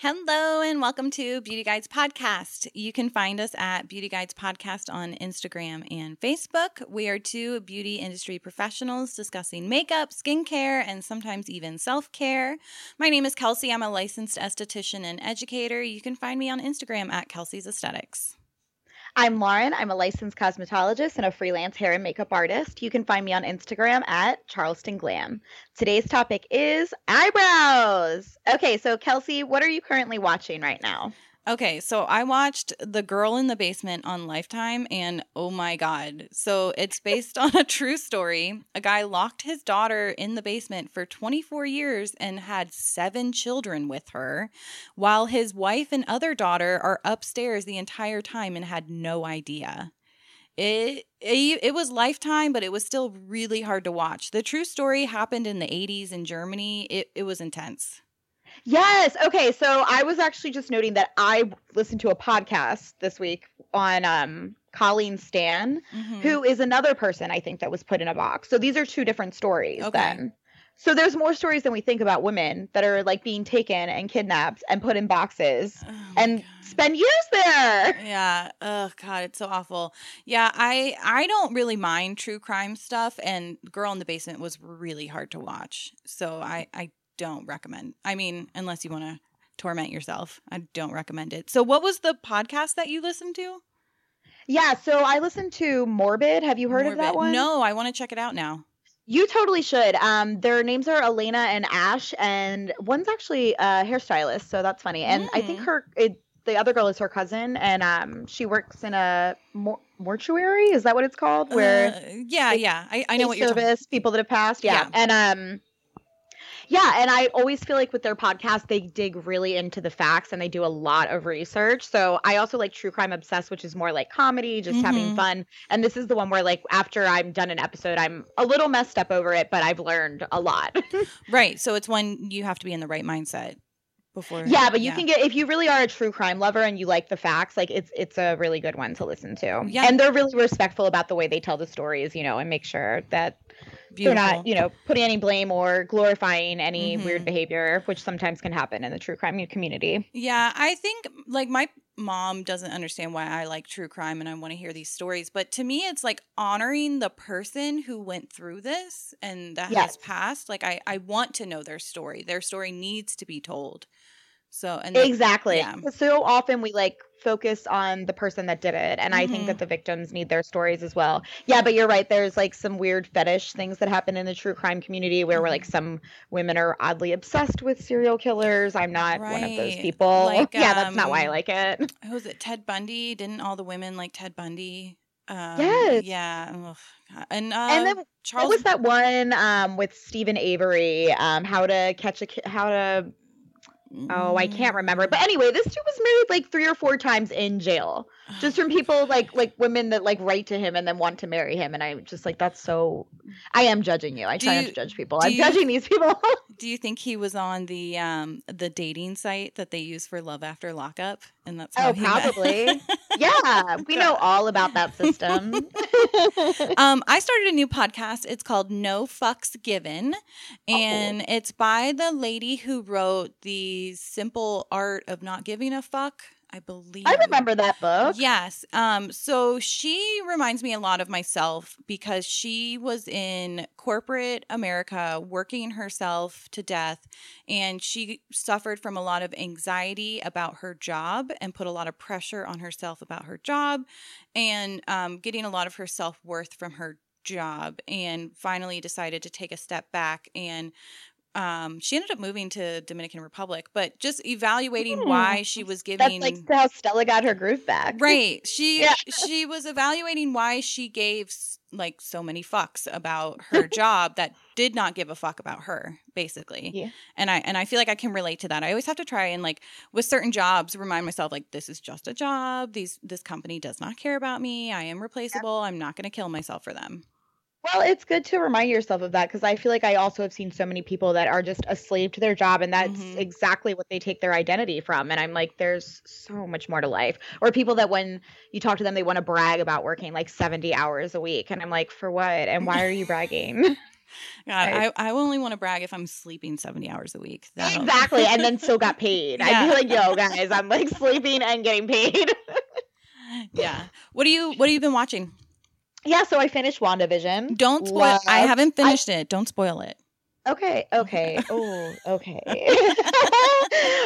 Hello and welcome to Beauty Guides Podcast. You can find us at Beauty Guides Podcast on Instagram and Facebook. We are two beauty industry professionals discussing makeup, skincare, and sometimes even self-care. My name is Kelsey. I'm a licensed esthetician and educator. You can find me on Instagram at Kelsey's Aesthetics. I'm Lauren. I'm a licensed cosmetologist and a freelance hair and makeup artist. You can find me on Instagram at Charleston Glam. Today's topic is eyebrows. Okay, so Kelsey, what are you currently watching right now? Okay, so I watched The Girl in the Basement on Lifetime, and oh my God. So it's based on a true story. A guy locked his daughter in the basement for 24 years and had 7 children with her, while his wife and other daughter are upstairs the entire time and had no idea. It was Lifetime, but it was still really hard to watch. The true story happened in the 80s in Germany. It was intense. Yes. Okay. So I was actually just noting that I listened to a podcast this week on Colleen Stan, who is another person I think that was put in a box. So these are two different stories then. So there's more stories than we think about women that are like being taken and kidnapped and put in boxes and spend years there. Yeah. Oh God, it's so awful. Yeah. I don't really mind true crime stuff, and Girl in the Basement was really hard to watch. So I don't recommend. I mean, unless you want to torment yourself, I don't recommend it. So what was the podcast that you listened to? Yeah, so I listened to Morbid. Have you heard of that one? No, I want to check it out now. You totally should. Their names are Elena and Ash, and one's actually a hairstylist, so that's funny. And I think the other girl is her cousin, and she works in a mortuary. Is that what it's called? Where I know what you're talking about. People that have passed. Yeah. Yeah, and I always feel like with their podcast, they dig really into the facts and they do a lot of research. So I also like True Crime Obsessed, which is more like comedy, just having fun. And this is the one where, like, after I'm done an episode, I'm a little messed up over it, but I've learned a lot. Right. So it's when you have to be in the right mindset before. Yeah, but you can get, if you really are a true crime lover and you like the facts, like it's a really good one to listen to. Yeah. And they're really respectful about the way they tell the stories, you know, and make sure that they're not, you know, putting any blame or glorifying any weird behavior, which sometimes can happen in the true crime community. Yeah, I think, like, my mom doesn't understand why I like true crime and I want to hear these stories. But to me, it's like honoring the person who went through this and that has passed. Like, I want to know their story. Their story needs to be told. So and exactly. Yeah. So often we like focus on the person that did it. And I think that the victims need their stories as well. Yeah, but you're right. There's like some weird fetish things that happen in the true crime community where we're like, some women are oddly obsessed with serial killers. I'm not one of those people. Like, that's not why I like it. Who was it? Ted Bundy? Didn't all the women like Ted Bundy? Yes. Yeah. And then Charles. What was that one with Stephen Avery? Oh, I can't remember. But anyway, this dude was married like 3 or 4 times in jail, just from people like women that like write to him and then want to marry him. And I'm just like, that's so. I am judging you. I try not to judge people. I'm judging these people. Do you think he was on the dating site that they use for Love After Lockup? And that's how probably. Yeah, we know all about that system. I started a new podcast. It's called No Fucks Given, and it's by the lady who wrote The Simple Art of Not Giving a Fuck, I believe. I remember that book. Yes. So she reminds me a lot of myself because she was in corporate America working herself to death, and she suffered from a lot of anxiety about her job and put a lot of pressure on herself about her job and getting a lot of her self-worth from her job, and finally decided to take a step back and she ended up moving to Dominican Republic, but just evaluating why she was giving. That's like how Stella got her groove back. Right. She was evaluating why she gave like so many fucks about her job that did not give a fuck about her, basically. Yeah. And I feel like I can relate to that. I always have to try and, like, with certain jobs, remind myself, like, this is just a job. This company does not care about me. I am replaceable. I'm not going to kill myself for them. Well, it's good to remind yourself of that because I feel like I also have seen so many people that are just a slave to their job, and that's exactly what they take their identity from. And I'm like, there's so much more to life. Or people that when you talk to them, they want to brag about working like 70 hours a week. And I'm like, for what? And why are you bragging? God, right. I only want to brag if I'm sleeping 70 hours a week. That'll... Exactly. And then still got paid. Yeah. I'd be like, yo, guys, I'm like sleeping and getting paid. Yeah. What have you been watching? Yeah, so I finished WandaVision. Don't spoil it. I haven't finished it. Don't spoil it. Okay. Oh, okay.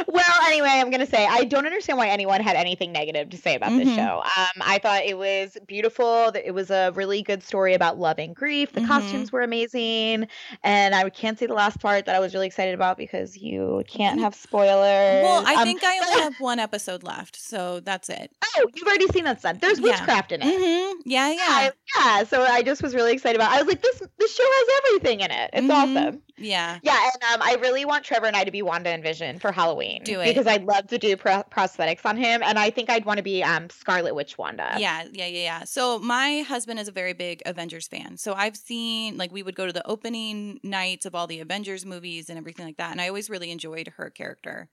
Well, anyway, I'm going to say I don't understand why anyone had anything negative to say about this show. I thought it was beautiful. It was a really good story about love and grief. The costumes were amazing. And I can't say the last part that I was really excited about because you can't have spoilers. Well, I think I only have one episode left. So that's it. Oh, you've already seen that stuff. There's witchcraft in it. Mm-hmm. Yeah. Yeah. So I just was really excited about it. I was like, this show has everything in it. It's awesome. Yeah, and I really want Trevor and I to be Wanda and Vision for Halloween. Do it. Because I'd love to do prosthetics on him, and I think I'd want to be Scarlet Witch Wanda. Yeah. So my husband is a very big Avengers fan, so I've seen, like, we would go to the opening nights of all the Avengers movies and everything like that, and I always really enjoyed her character.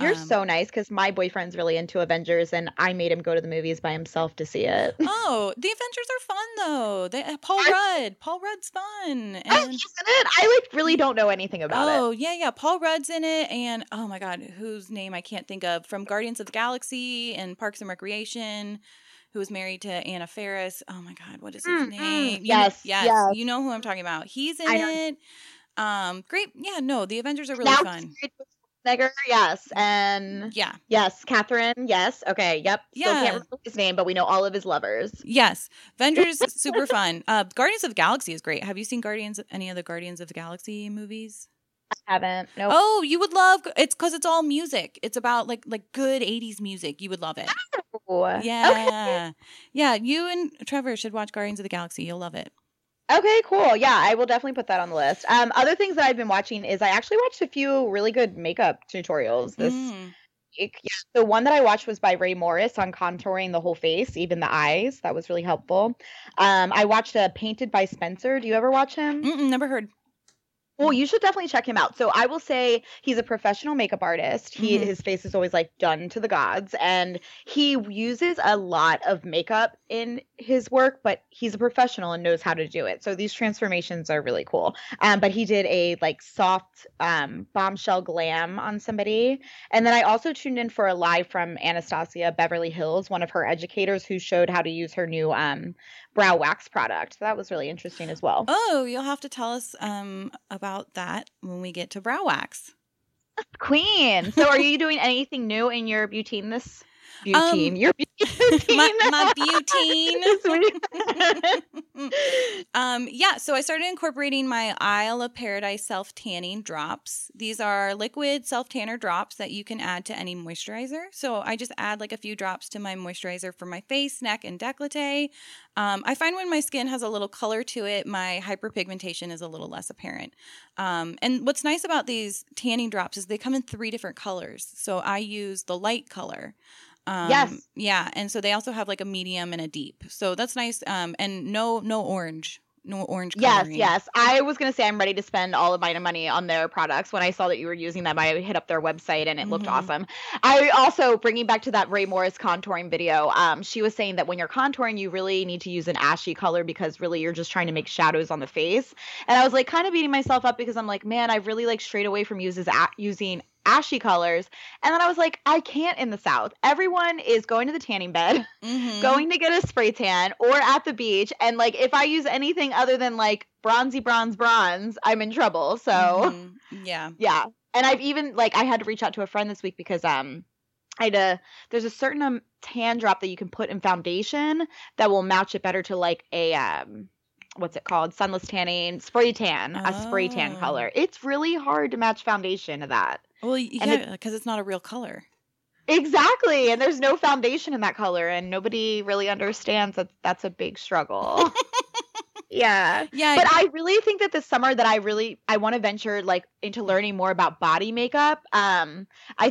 You're so nice because my boyfriend's really into Avengers, and I made him go to the movies by himself to see it. Oh, the Avengers are fun though. Paul Rudd's fun. And, oh, he's in it. I really don't know anything about it. Oh yeah, Paul Rudd's in it, and oh my God, whose name I can't think of from Guardians of the Galaxy and Parks and Recreation, who was married to Anna Ferris. Oh my God, what is his name? Yes, you know who I'm talking about. He's in it. Great. Yeah, no, the Avengers are really fun. Negger, yes, and yes, Catherine, yes, okay, yep. Still can't remember his name, but we know all of his lovers. Yes, Avengers, super fun. Guardians of the Galaxy is great. Have you seen any of the Guardians of the Galaxy movies? I haven't. No. Nope. Oh, you would love it's because it's all music. It's about like good 80s music. You would love it. Oh, yeah, okay. Yeah. You and Trevor should watch Guardians of the Galaxy. You'll love it. Okay, cool. Yeah, I will definitely put that on the list. Other things that I've been watching is I actually watched a few really good makeup tutorials this week. Yeah. The one that I watched was by Ray Morris on contouring the whole face, even the eyes. That was really helpful. I watched a Painted by Spencer. Do you ever watch him? Never heard. Well, you should definitely check him out. So I will say he's a professional makeup artist. His face is always like done to the gods. And he uses a lot of makeup in his work, but he's a professional and knows how to do it. So these transformations are really cool. But he did a like soft bombshell glam on somebody. And then I also tuned in for a live from Anastasia Beverly Hills, one of her educators who showed how to use her new brow wax product. So that was really interesting as well. Oh, you'll have to tell us about that when we get to brow wax. Queen. So are you doing anything new in your routine this your routine. My routine. Yeah, so I started incorporating my Isle of Paradise self-tanning drops. These are liquid self-tanner drops that you can add to any moisturizer. So I just add like a few drops to my moisturizer for my face, neck, and décolleté. I find when my skin has a little color to it, my hyperpigmentation is a little less apparent. And what's nice about these tanning drops is they come in 3 different colors. So I use the light color. Yes. Yeah. And so they also have like a medium and a deep. So that's nice. And no orange. No orange coloring. Yes. I was going to say I'm ready to spend all of my money on their products. When I saw that you were using them, I hit up their website and it looked awesome. I also, bringing back to that Ray Morris contouring video, she was saying that when you're contouring, you really need to use an ashy color because really you're just trying to make shadows on the face. And I was like kind of beating myself up because I'm like, man, I really like strayed away from using ashy colors. And then I was like, I can't in the South. Everyone is going to the tanning bed, going to get a spray tan or at the beach. And like, if I use anything other than like bronze, I'm in trouble. So yeah. And I've even like, I had to reach out to a friend this week because, there's a certain tan drop that you can put in foundation that will match it better to like a, what's it called? Sunless tanning, spray tan, a spray tan color. It's really hard to match foundation to that. Well, yeah, because it's not a real color. Exactly. And there's no foundation in that color. And nobody really understands that that's a big struggle. Yeah. But I really think that this summer that I want to venture like into learning more about body makeup. I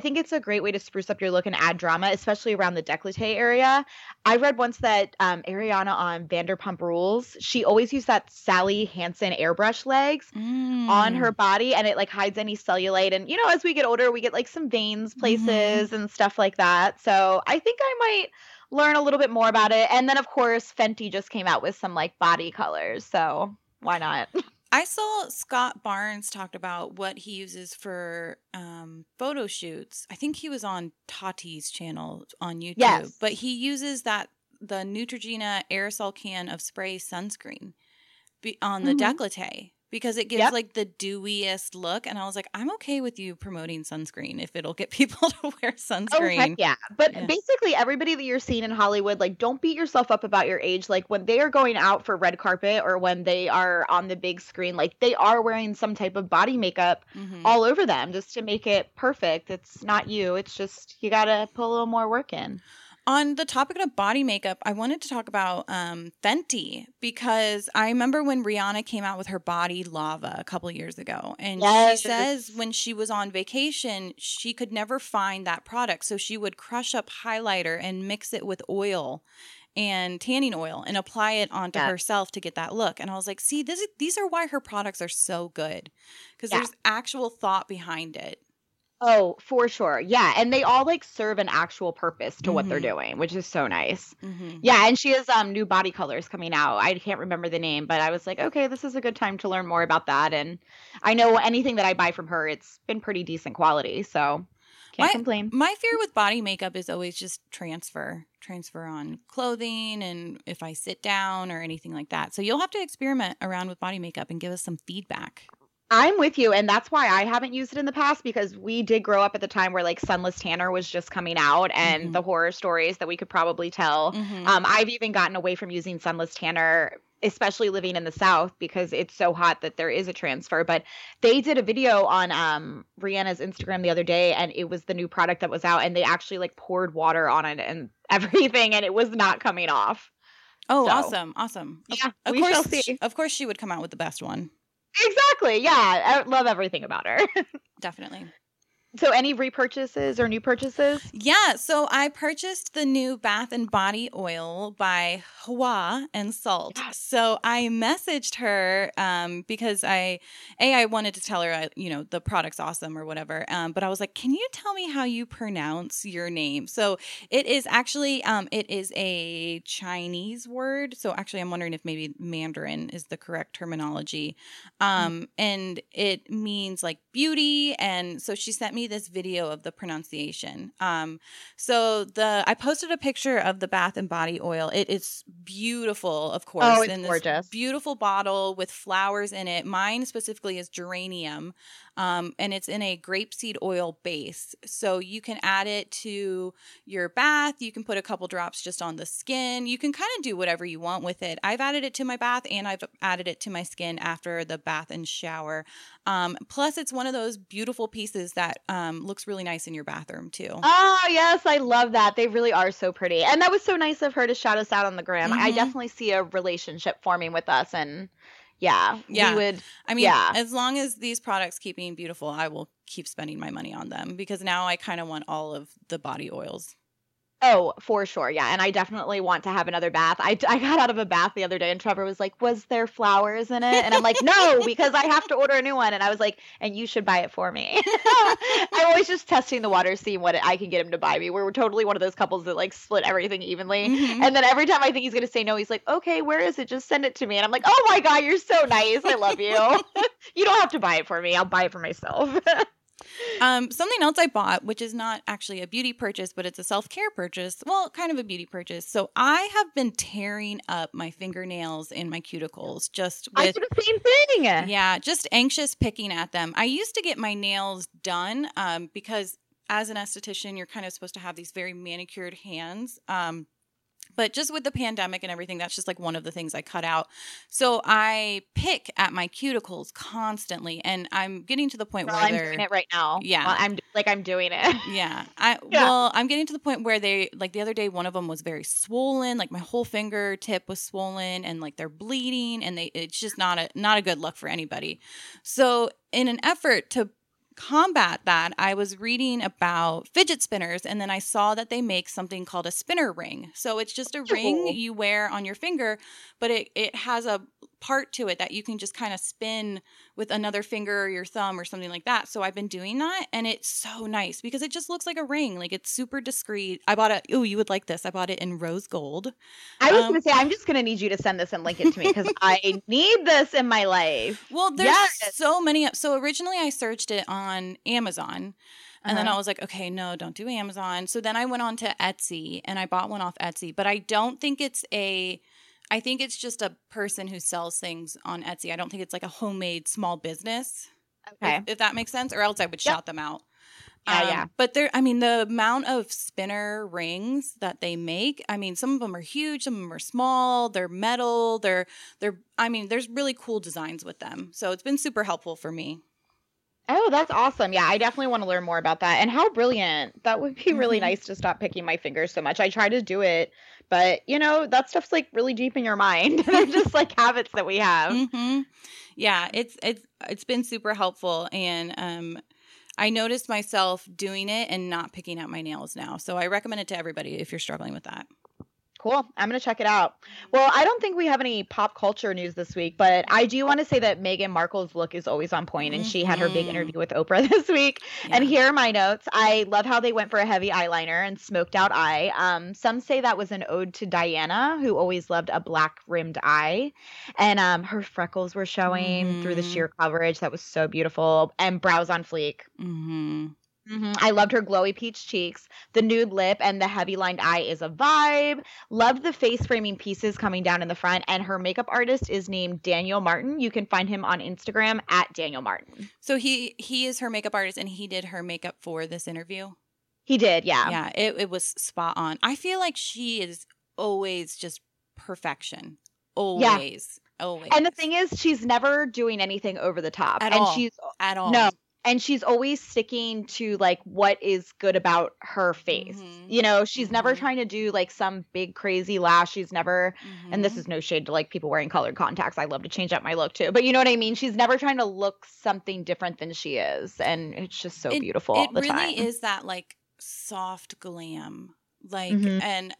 think it's a great way to spruce up your look and add drama, especially around the décolleté area. I read once that Ariana on Vanderpump Rules, she always used that Sally Hansen airbrush legs on her body, and it like hides any cellulite. And you know, as we get older, we get like some veins places and stuff like that. So I think I might learn a little bit more about it. And then, of course, Fenty just came out with some like body colors. So why not? I saw Scott Barnes talked about what he uses for photo shoots. I think he was on Tati's channel on YouTube. Yes. But he uses that the Neutrogena aerosol can of spray sunscreen on the décolleté because it gives like the dewiest look. And I was like, I'm okay with you promoting sunscreen if it'll get people to wear sunscreen. Oh, heck yeah. But basically everybody that you're seeing in Hollywood, like, don't beat yourself up about your age. Like, when they are going out for red carpet or when they are on the big screen, like, they are wearing some type of body makeup all over them just to make it perfect. It's not you. It's just you got to put a little more work in. On the topic of body makeup, I wanted to talk about Fenty because I remember when Rihanna came out with her body lava a couple years ago. And she says when she was on vacation, she could never find that product. So she would crush up highlighter and mix it with oil and tanning oil and apply it onto herself to get that look. And I was like, see, these are why her products are so good because there's actual thought behind it. Oh, for sure. Yeah. And they all like serve an actual purpose to what they're doing, which is so nice. Yeah. And she has new body colors coming out. I can't remember the name, but I was like, okay, this is a good time to learn more about that. And I know anything that I buy from her, it's been pretty decent quality. So can't complain. My fear with body makeup is always just transfer on clothing and if I sit down or anything like that. So you'll have to experiment around with body makeup and give us some feedback. I'm with you, and that's why I haven't used it in the past because we did grow up at the time where like Sunless Tanner was just coming out and the horror stories that we could probably tell. I've even gotten away from using Sunless Tanner, especially living in the South because it's so hot that there is a transfer. But they did a video on Rihanna's Instagram the other day, and it was the new product that was out, and they actually like poured water on it and everything, and it was not coming off. Oh, so. Awesome. Yeah, we shall see. Of course she would come out with the best one. Exactly. Yeah. I love everything about her. Definitely. So any repurchases or new purchases? Yeah. So I purchased the new bath and body oil by Hua and Salt. Yes. So I messaged her because I wanted to tell her, the product's awesome or whatever. But I was like, can you tell me how you pronounce your name? So it is actually, it is a Chinese word. So actually I'm wondering if maybe Mandarin is the correct terminology. And it means like beauty. And so she sent me this video of the pronunciation. I posted a picture of the bath and body oil. It is beautiful, of course. Oh, it's gorgeous. Beautiful bottle with flowers in it. Mine specifically is geranium, and it's in a grapeseed oil base. So you can add it to your bath. You can put a couple drops just on the skin. You can kind of do whatever you want with it. I've added it to my bath, and I've added it to my skin after the bath and shower. Plus, it's one of those beautiful pieces that looks really nice in your bathroom too. Oh, yes. I love that. They really are so pretty. And that was so nice of her to shout us out on the gram. I definitely see a relationship forming with us. And yeah. As long as these products keep being beautiful, I will keep spending my money on them because now I kind of want all of the body oils. Oh, for sure. Yeah. And I definitely want to have another bath. I got out of a bath the other day and Trevor was like, was there flowers in it? And I'm like, no, because I have to order a new one. And I was like, and you should buy it for me. I'm always just testing the water, seeing what I can get him to buy me. We're totally one of those couples that like split everything evenly. And then every time I think he's going to say no, he's like, okay, where is it? Just send it to me. And I'm like, oh my God, you're so nice. I love you. You don't have to buy it for me. I'll buy it for myself. Something else I bought, which is not actually a beauty purchase, but it's a self-care purchase. Well, kind of a beauty purchase. So I have been tearing up my fingernails and my cuticles just with... I do the same thing! Yeah, just anxious picking at them. I used to get my nails done because as an esthetician, you're kind of supposed to have these very manicured hands. But just with the pandemic and everything, that's just like one of the things I cut out. So I pick at my cuticles constantly, and I'm getting to the point where I'm doing it right now. Yeah, well, I'm doing it. Yeah, I'm getting to the point where they like the other day, one of them was very swollen, like my whole fingertip was swollen, and like they're bleeding, and it's just not a good look for anybody. So in an effort to combat that, I was reading about fidget spinners, and then I saw that they make something called a spinner ring. So it's just a ring you wear on your finger, but it has a part to it that you can just kind of spin with another finger or your thumb or something like that. So I've been doing that, and it's so nice because it just looks like a ring. Like, it's super discreet. I bought it. Oh, you would like this. I bought it in rose gold. I was going to say, I'm just going to need you to send this and link it to me because I need this in my life. Well, there's so many. So originally I searched it on Amazon. And then I was like, okay, no, don't do Amazon. So then I went on to Etsy and I bought one off Etsy. But I don't think it's a – I think it's just a person who sells things on Etsy. I don't think it's like a homemade small business, if that makes sense, or else I would shout them out. But there, I mean, the amount of spinner rings that they make, I mean, some of them are huge, some of them are small, they're metal, they're I mean, there's really cool designs with them. So it's been super helpful for me. Oh, that's awesome. Yeah, I definitely want to learn more about that. And how brilliant. That would be really nice to stop picking my fingers so much. I try to do it, but, you know, that stuff's like really deep in your mind. They're just like habits that we have. Mm-hmm. Yeah, it's been super helpful. And I noticed myself doing it and not picking out my nails now. So I recommend it to everybody if you're struggling with that. Cool. I'm going to check it out. Well, I don't think we have any pop culture news this week, but I do want to say that Meghan Markle's look is always on point, and she had her big interview with Oprah this week. Yeah. And here are my notes. I love how they went for a heavy eyeliner and smoked out eye. Some say that was an ode to Diana, who always loved a black rimmed eye. And her freckles were showing through the sheer coverage. That was so beautiful. And brows on fleek. Mm-hmm. Mm-hmm. I loved her glowy peach cheeks. The nude lip and the heavy lined eye is a vibe. Loved the face framing pieces coming down in the front. And her makeup artist is named Daniel Martin. You can find him on Instagram at Daniel Martin. So he is her makeup artist, and he did her makeup for this interview? He did, yeah. Yeah, it was spot on. I feel like she is always just perfection. Always. Yeah. Always. And the thing is, she's never doing anything over the top. At all. No. And she's always sticking to, like, what is good about her face. Mm-hmm. You know, she's never trying to do, like, some big crazy lash. She's never – and this is no shade to, like, people wearing colored contacts. I love to change up my look, too. But you know what I mean? She's never trying to look something different than she is. And it's just so beautiful all the time. It really is that, like, soft glam. Like, and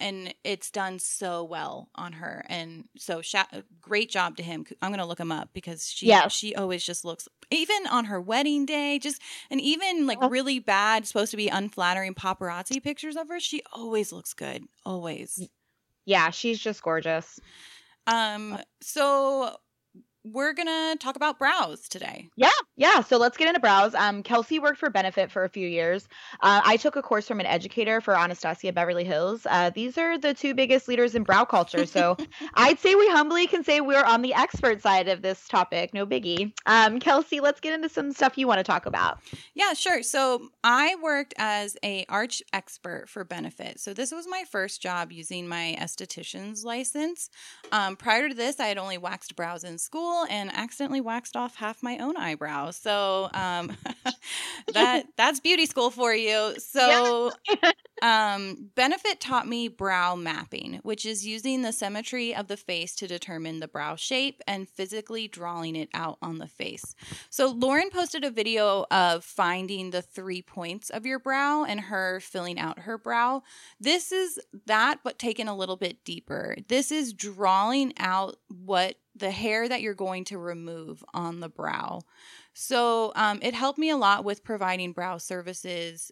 it's done so well on her. And so great job to him. I'm going to look him up because she always just looks, even on her wedding day, really bad, supposed to be unflattering paparazzi pictures of her. She always looks good. Always. Yeah. She's just gorgeous. So we're going to talk about brows today. Yeah. Yeah. So let's get into brows. Kelsey worked for Benefit for a few years. I took a course from an educator for Anastasia Beverly Hills. These are the two biggest leaders in brow culture. So I'd say we humbly can say we're on the expert side of this topic. No biggie. Kelsey, let's get into some stuff you want to talk about. Yeah, sure. So I worked as an arch expert for Benefit. So this was my first job using my esthetician's license. Prior to this, I had only waxed brows in school, and accidentally waxed off half my own eyebrow. So that's beauty school for you. So Benefit taught me brow mapping, which is using the symmetry of the face to determine the brow shape and physically drawing it out on the face. So Lauren posted a video of finding the 3 points of your brow and her filling out her brow. This is that, but taken a little bit deeper. This is drawing out what the hair that you're going to remove on the brow. So it helped me a lot with providing brow services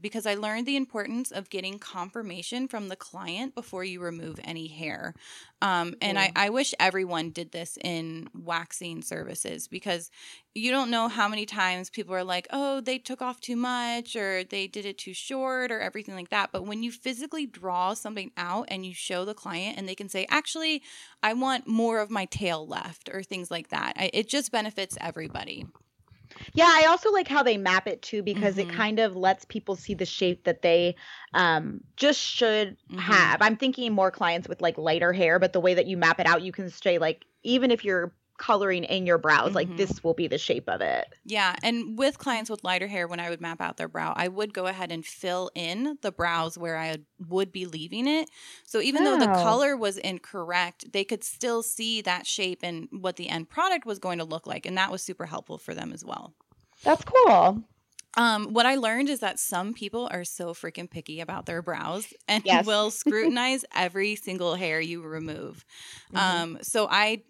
because I learned the importance of getting confirmation from the client before you remove any hair. And I wish everyone did this in waxing services because you don't know how many times people are like, oh, they took off too much or they did it too short or everything like that. But when you physically draw something out and you show the client and they can say, actually, I want more of my tail left or things like that, it just benefits everybody. Yeah, I also like how they map it, too, because it kind of lets people see the shape that they just should have. I'm thinking more clients with, like, lighter hair, but the way that you map it out, you can say, like, even if you're coloring in your brows, like, this will be the shape of it. Yeah, and with clients with lighter hair, when I would map out their brow, I would go ahead and fill in the brows where I would be leaving it. So even though the color was incorrect, they could still see that shape and what the end product was going to look like, and that was super helpful for them as well. That's cool. What I learned is that some people are so freaking picky about their brows and will scrutinize every single hair you remove. Mm-hmm. So I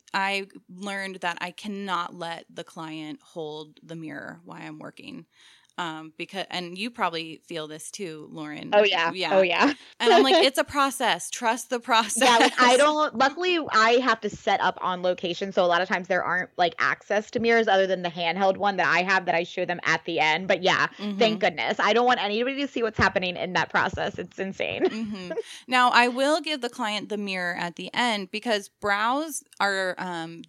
learned that I cannot let the client hold the mirror while I'm working. Because, and you probably feel this too, Lauren. Oh yeah. And I'm like, it's a process. Trust the process. Yeah, like luckily I have to set up on location. So a lot of times there aren't like access to mirrors other than the handheld one that I have that I show them at the end. But yeah, thank goodness. I don't want anybody to see what's happening in that process. It's insane. Now I will give the client the mirror at the end because brows are,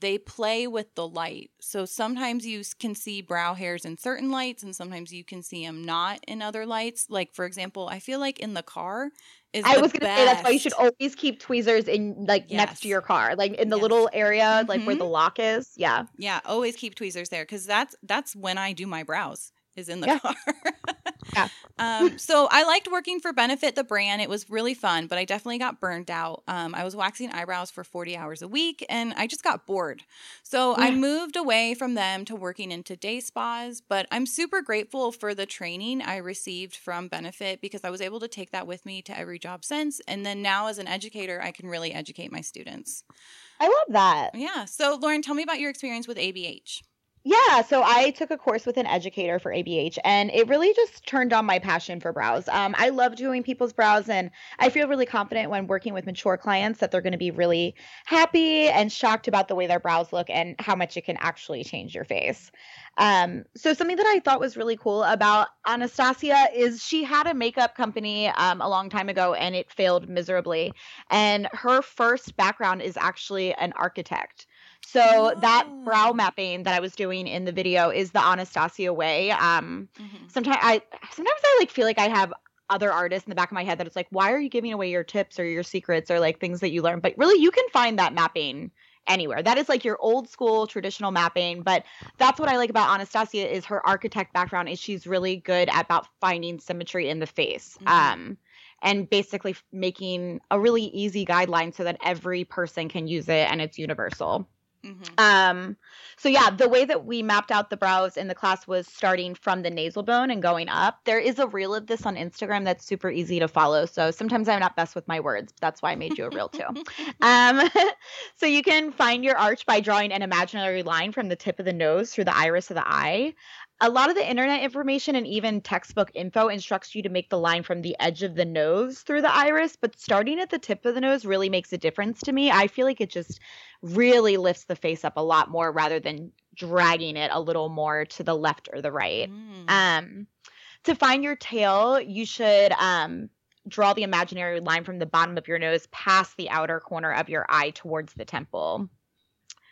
they play with the light. So sometimes you can see brow hairs in certain lights and sometimes you can see them not in other lights. Like, for example, I feel like in the car is I was going to say that's why you should always keep tweezers in, like, next to your car. Like, in the little area, like, where the lock is. Yeah. Yeah, always keep tweezers there because that's when I do my brows is in the car. So I liked working for Benefit, the brand. It was really fun, but I definitely got burned out. I was waxing eyebrows for 40 hours a week, and I just got bored. So I moved away from them to working into day spas, but I'm super grateful for the training I received from Benefit because I was able to take that with me to every job since. And then now as an educator, I can really educate my students. I love that. Yeah. So Lauren, tell me about your experience with ABH. Yeah, so I took a course with an educator for ABH, and it really just turned on my passion for brows. I love doing people's brows, and I feel really confident when working with mature clients that they're going to be really happy and shocked about the way their brows look and how much it can actually change your face. So something that I thought was really cool about Anastasia is she had a makeup company a long time ago, and it failed miserably. And her first background is actually an architect. So that brow mapping that I was doing in the video is the Anastasia way. Sometimes I like feel like I have other artists in the back of my head that it's like, why are you giving away your tips or your secrets or like things that you learn? But really, you can find that mapping anywhere. That is like your old school traditional mapping. But that's what I like about Anastasia is her architect background is she's really good about finding symmetry in the face. And basically making a really easy guideline so that every person can use it and it's universal. So yeah, the way that we mapped out the brows in the class was starting from the nasal bone and going up. There is a reel of this on Instagram that's super easy to follow. So sometimes I'm not best with my words. But that's why I made you a reel too. So you can find your arch by drawing an imaginary line from the tip of the nose through the iris of the eye. A lot of the internet information and even textbook info instructs you to make the line from the edge of the nose through the iris, but starting at the tip of the nose really makes a difference to me. I feel like it just really lifts the face up a lot more rather than dragging it a little more to the left or the right. To find your tail, you should draw the imaginary line from the bottom of your nose past the outer corner of your eye towards the temple.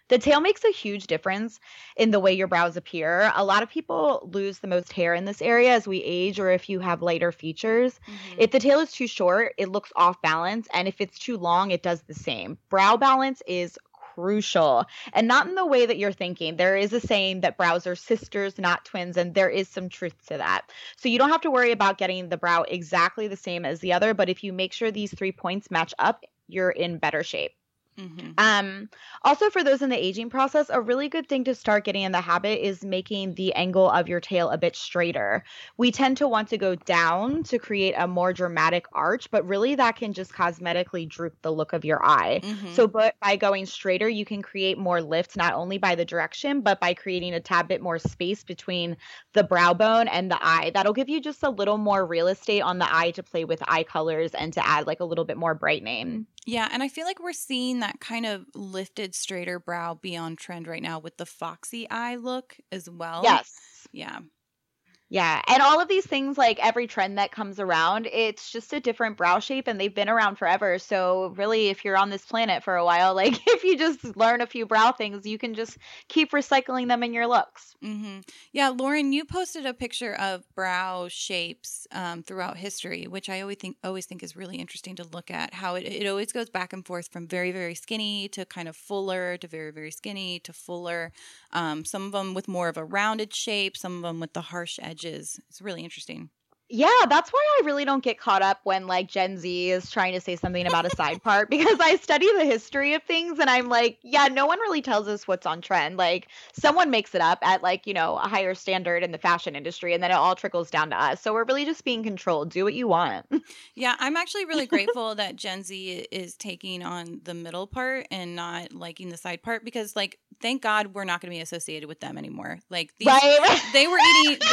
The tail makes a huge difference in the way your brows appear. A lot of people lose the most hair in this area as we age or if you have lighter features. If the tail is too short, it looks off balance. And if it's too long, it does the same. Brow balance is crucial and not in the way that you're thinking. There is a saying that brows are sisters, not twins. And there is some truth to that. So you don't have to worry about getting the brow exactly the same as the other. But if you make sure these 3 points match up, you're in better shape. Also for those in the aging process, a really good thing to start getting in the habit is making the angle of your tail a bit straighter. We tend to want to go down to create a more dramatic arch, but really that can just cosmetically droop the look of your eye. So but by going straighter, you can create more lift, not only by the direction, but by creating a tad bit more space between the brow bone and the eye. That'll give you just a little more real estate on the eye to play with eye colors and to add like a little bit more brightening. Yeah, and I feel like we're seeing that kind of lifted, straighter brow be on trend right now with the foxy eye look as well. Yeah, and all of these things, like every trend that comes around, it's just a different brow shape and they've been around forever. So really, if you're on this planet for a while, like if you just learn a few brow things, you can just keep recycling them in your looks. Yeah, Lauren, you posted a picture of brow shapes throughout history, which I always think is really interesting to look at, how it always goes back and forth from very, very skinny to kind of fuller to very, very skinny to fuller. Some of them with more of a rounded shape, some of them with the harsh edge. It's really interesting. Yeah, that's why I really don't get caught up when like Gen Z is trying to say something about a side part, because I study the history of things and I'm like, yeah, no one really tells us what's on trend. Like someone makes it up at like, you know, a higher standard in the fashion industry and then it all trickles down to us. So we're really just being controlled. Do what you want. Yeah, I'm actually really grateful that Gen Z is taking on the middle part and not liking the side part, because like, thank God we're not going to be associated with them anymore. Like these, right? They were eating...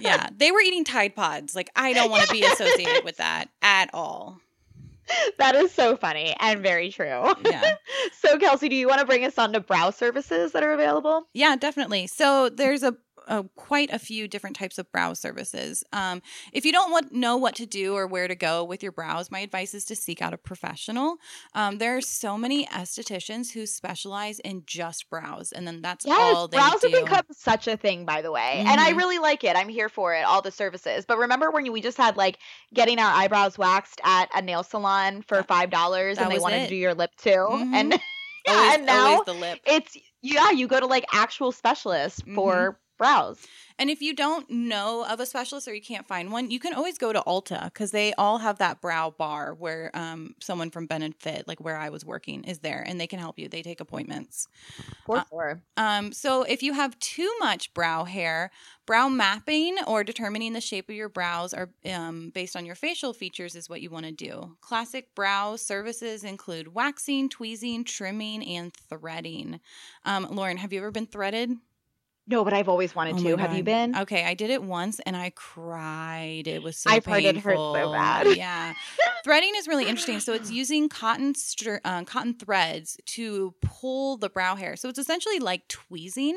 Yeah, they were eating Tide Pods. Like, I don't want to be associated with that at all. That is so funny and very true. Yeah. So, Kelsey, do you want to bring us on to brow services that are available? Yeah, definitely. So there's quite a few different types of brow services. If you don't know what to do or where to go with your brows, my advice is to seek out a professional. There are so many estheticians who specialize in just brows, and then that's all they do. Brows have become such a thing, by the way, and I really like it. I'm here for it, all the services. But remember when we just had like getting our eyebrows waxed at a nail salon for $5, and they wanted to do your lip too, and and now the lip. It's you go to like actual specialists for brows. And if you don't know of a specialist or you can't find one, you can always go to Ulta, because they all have that brow bar where someone from Benefit, like where I was working, is there, and they can help you. They take appointments. For sure. So if you have too much brow hair, brow mapping or determining the shape of your brows are based on your facial features is what you want to do. Classic brow services include waxing, tweezing, trimming, and threading. Lauren, have you ever been threaded? No, but I've always wanted to. Have you been? Okay, I did it once and I cried. It was so painful. I've heard it hurt so bad. Yeah. Threading is really interesting. So it's using cotton threads to pull the brow hair. So it's essentially like tweezing,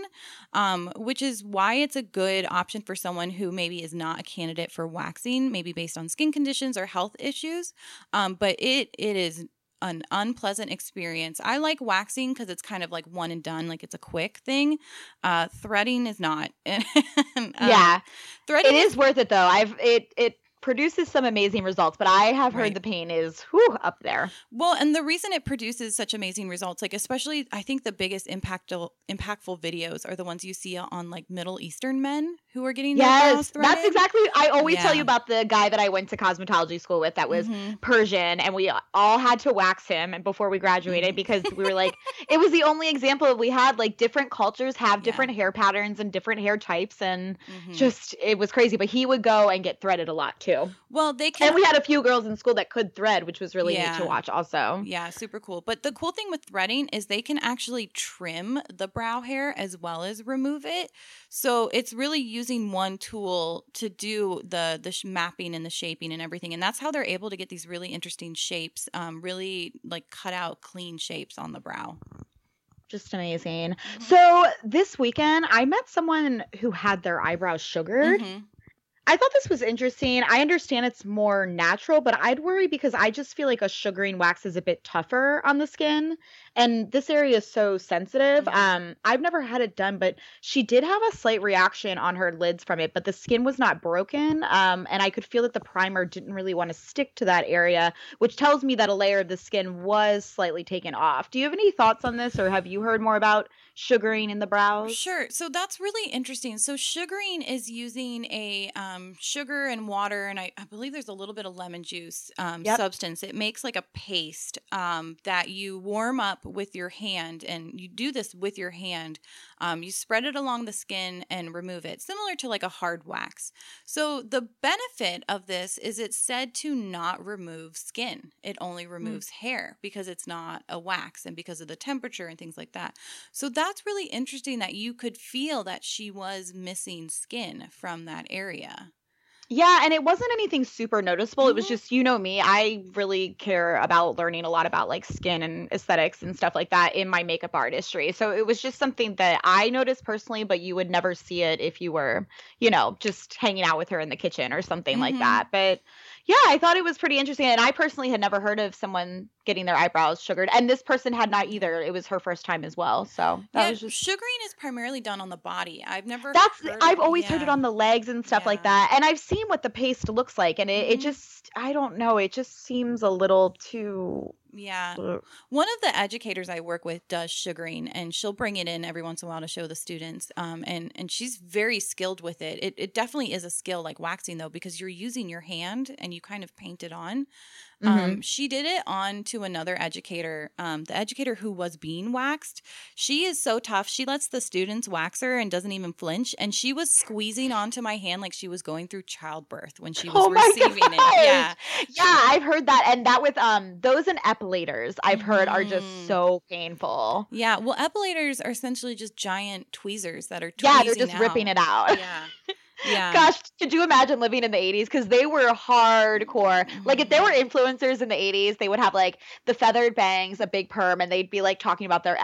which is why it's a good option for someone who maybe is not a candidate for waxing, maybe based on skin conditions or health issues. But it is an unpleasant experience. I like waxing because it's kind of like one and done, like it's a quick thing. Threading is not. Yeah, threading is worth it though. It produces some amazing results, but I have heard the pain is up there. Well, and the reason it produces such amazing results, like especially, I think the biggest impactful videos are the ones you see on like Middle Eastern men who are getting their brows threaded. That's exactly. I always tell you about the guy that I went to cosmetology school with that was Persian, and we all had to wax him before we graduated because we were like, it was the only example we had. Like different cultures have different hair patterns and different hair types, and just it was crazy. But he would go and get threaded a lot too. Well, they can. And we had a few girls in school that could thread, which was really neat to watch also. Yeah, super cool. But the cool thing with threading is they can actually trim the brow hair as well as remove it. So it's really using one tool to do the mapping and the shaping and everything. And that's how they're able to get these really interesting shapes, really like cut out clean shapes on the brow. Just amazing. So this weekend, I met someone who had their eyebrows sugared. I thought this was interesting. I understand it's more natural, but I'd worry because I just feel like a sugaring wax is a bit tougher on the skin. And this area is so sensitive. I've never had it done, but she did have a slight reaction on her lids from it, but the skin was not broken. And I could feel that the primer didn't really want to stick to that area, which tells me that a layer of the skin was slightly taken off. Do you have any thoughts on this, or have you heard more about sugaring in the brows? Sure. So that's really interesting. So sugaring is using a... sugar and water, and I believe there's a little bit of lemon juice substance. It makes like a paste that you warm up with your hand, and you do this with your hand. You spread it along the skin and remove it, similar to like a hard wax. So the benefit of this is it's said to not remove skin. It only removes hair because it's not a wax and because of the temperature and things like that. So that's really interesting that you could feel that she was missing skin from that area. Yeah, and it wasn't anything super noticeable. It was just, you know me, I really care about learning a lot about like skin and aesthetics and stuff like that in my makeup artistry. So it was just something that I noticed personally, but you would never see it if you were, you know, just hanging out with her in the kitchen or something like that. But yeah, I thought it was pretty interesting. And I personally had never heard of someone getting their eyebrows sugared. And this person had not either. It was her first time as well. So that was just... Sugaring is primarily done on the body. I've never I've always heard it on the legs and stuff like that. And I've seen what the paste looks like. And it just, I don't know. It just seems a little too Yeah. One of the educators I work with does sugaring, and she'll bring it in every once in a while to show the students. And she's very skilled with it. It definitely is a skill, like waxing, though, because you're using your hand and you kind of paint it on. Mm-hmm. She did it on to another educator. The educator who was being waxed, she is so tough. She lets the students wax her and doesn't even flinch. And she was squeezing onto my hand like she was going through childbirth when she was receiving it. Yeah. Yeah, I've heard that. And that with those and epilators, I've heard, are just so painful. Yeah. Well, epilators are essentially just giant tweezers that are tweezing out. Yeah, they're just ripping it out. Yeah. Yeah. Gosh, could you imagine living in the 80s? Because they were hardcore. Like, if there were influencers in the 80s, they would have, like, the feathered bangs, a big perm, and they'd be, like, talking about their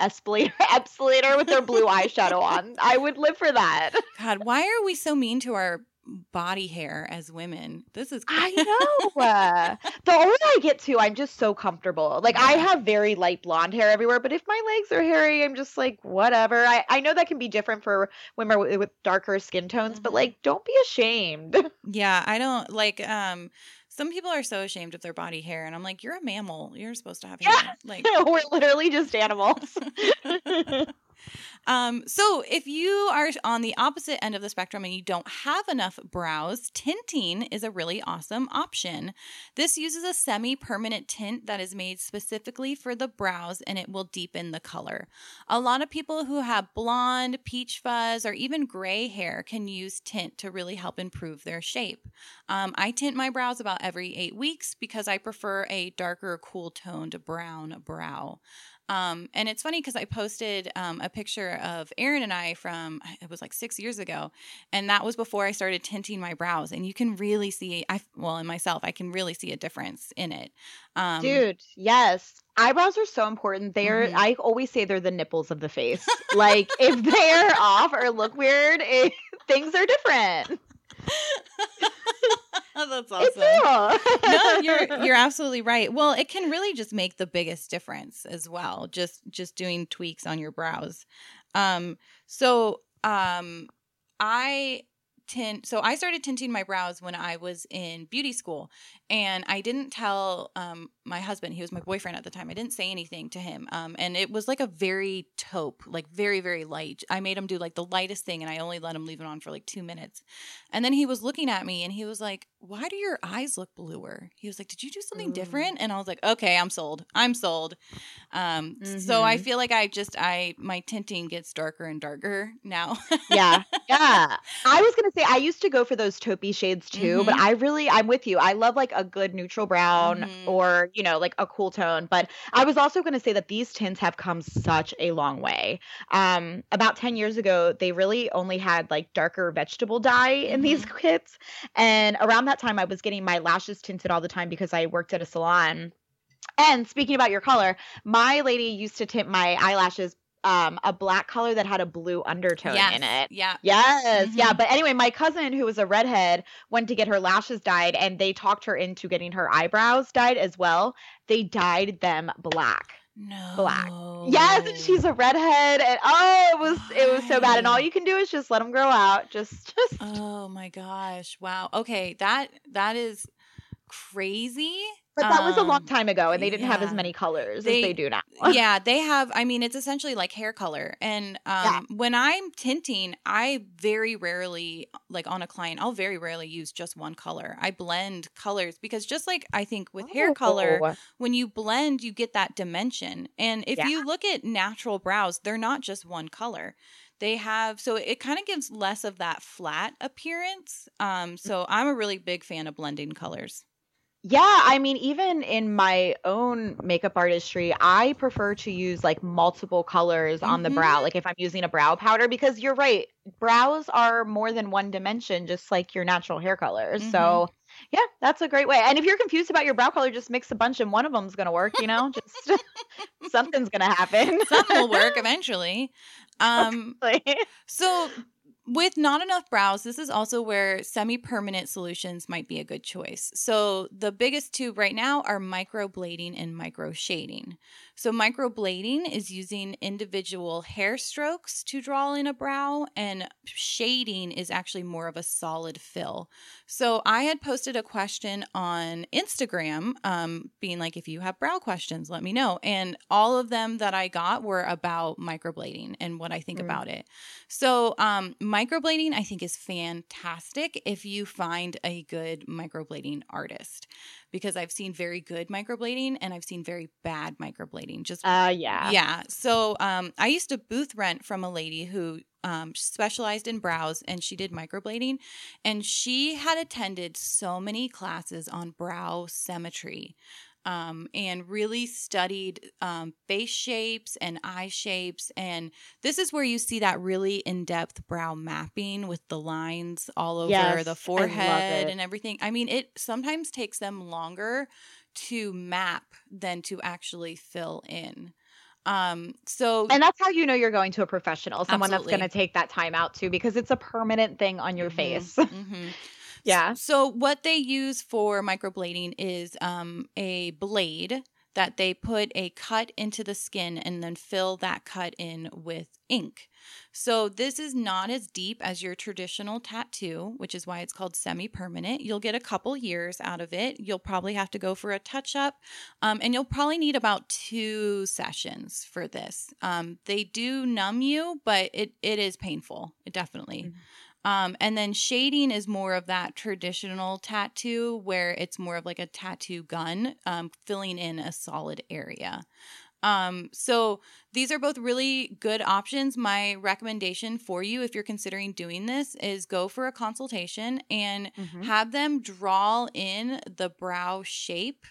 escalator with their blue eyeshadow on. I would live for that. God, why are we so mean to our body hair as women? This is crazy. I know. The older I get to, I'm just so comfortable. Like, I have very light blonde hair everywhere, but if my legs are hairy, I'm just like, whatever. I know that can be different for women with darker skin tones, but like, don't be ashamed. Yeah, I don't like some people are so ashamed of their body hair, and I'm like, you're a mammal. You're supposed to have hair. Yeah. Like, we're literally just animals. So if you are on the opposite end of the spectrum and you don't have enough brows, tinting is a really awesome option. This uses a semi-permanent tint that is made specifically for the brows, and it will deepen the color. A lot of people who have blonde, peach fuzz, or even gray hair can use tint to really help improve their shape. I tint my brows about every 8 weeks because I prefer a darker, cool-toned brown brow. And it's funny because I posted a picture of Aaron and I from, it was like 6 years ago, and that was before I started tinting my brows. And you can really see, in myself, I can really see a difference in it. Dude, yes. Eyebrows are so important. I always say they're the nipples of the face. Like, if they're off or look weird, things are different. That's awesome. No, you're absolutely right. Well, it can really just make the biggest difference as well. Just doing tweaks on your brows. So I started tinting my brows when I was in beauty school, and I didn't tell my husband. He was my boyfriend at the time. I didn't say anything to him, and it was like a very taupe, like very, very light. I made him do like the lightest thing, and I only let him leave it on for like 2 minutes. And then he was looking at me, and he was like, why do your eyes look bluer? He was like, did you do something different? And I was like, okay, I'm sold. So I feel like my tinting gets darker and darker now. Yeah. I was going to say, I used to go for those taupey shades too, but I'm with you. I love like a good neutral brown or, you know, like a cool tone. But I was also going to say that these tints have come such a long way. About 10 years ago, they really only had like darker vegetable dye in these kits. And around that time, I was getting my lashes tinted all the time because I worked at a salon. And speaking about your color, my lady used to tint my eyelashes a black color that had a blue undertone in it. Yeah. Yes. Mm-hmm. Yeah. But anyway, my cousin, who was a redhead, went to get her lashes dyed, and they talked her into getting her eyebrows dyed as well. They dyed them black. No. Black. Yes. And she's a redhead. And it was so bad. And all you can do is just let them grow out. Just. Oh my gosh. Wow. Okay. That is crazy. But that was a long time ago, and they didn't have as many colors as they do now. Yeah, they have. I mean, it's essentially like hair color. And when I'm tinting, I very rarely, like on a client, I'll very rarely use just one color. I blend colors because just like I think with hair color, when you blend, you get that dimension. And if you look at natural brows, they're not just one color. They have, so it kind of gives less of that flat appearance. So I'm a really big fan of blending colors. Yeah, I mean, even in my own makeup artistry, I prefer to use like multiple colors on the brow, like if I'm using a brow powder, because you're right, brows are more than one dimension, just like your natural hair color. So yeah, that's a great way. And if you're confused about your brow color, just mix a bunch and one of them's going to work, you know, just something's going to happen. Something will work eventually. So with not enough brows, this is also where semi-permanent solutions might be a good choice. So the biggest two right now are microblading and microshading. So microblading is using individual hair strokes to draw in a brow, and shading is actually more of a solid fill. So I had posted a question on Instagram being like, if you have brow questions, let me know. And all of them that I got were about microblading and what I think about it. So microblading I think is fantastic if you find a good microblading artist, because I've seen very good microblading and I've seen very bad microblading. Yeah. So I used to booth rent from a lady who specialized in brows, and she did microblading, and she had attended so many classes on brow symmetry. And really studied face shapes and eye shapes. And this is where you see that really in-depth brow mapping with the lines all over the forehead and everything. I mean, it sometimes takes them longer to map than to actually fill in. And that's how you know you're going to a professional, someone that's going to take that time out too, because it's a permanent thing on your face. Yeah. So what they use for microblading is a blade that they put a cut into the skin and then fill that cut in with ink. So this is not as deep as your traditional tattoo, which is why it's called semi-permanent. You'll get a couple years out of it. You'll probably have to go for a touch-up, and you'll probably need about 2 sessions for this. They do numb you, but it is painful, definitely. And then shading is more of that traditional tattoo where it's more of like a tattoo gun, filling in a solid area. So these are both really good options. My recommendation for you, if you're considering doing this, is go for a consultation and have them draw in the brow shape.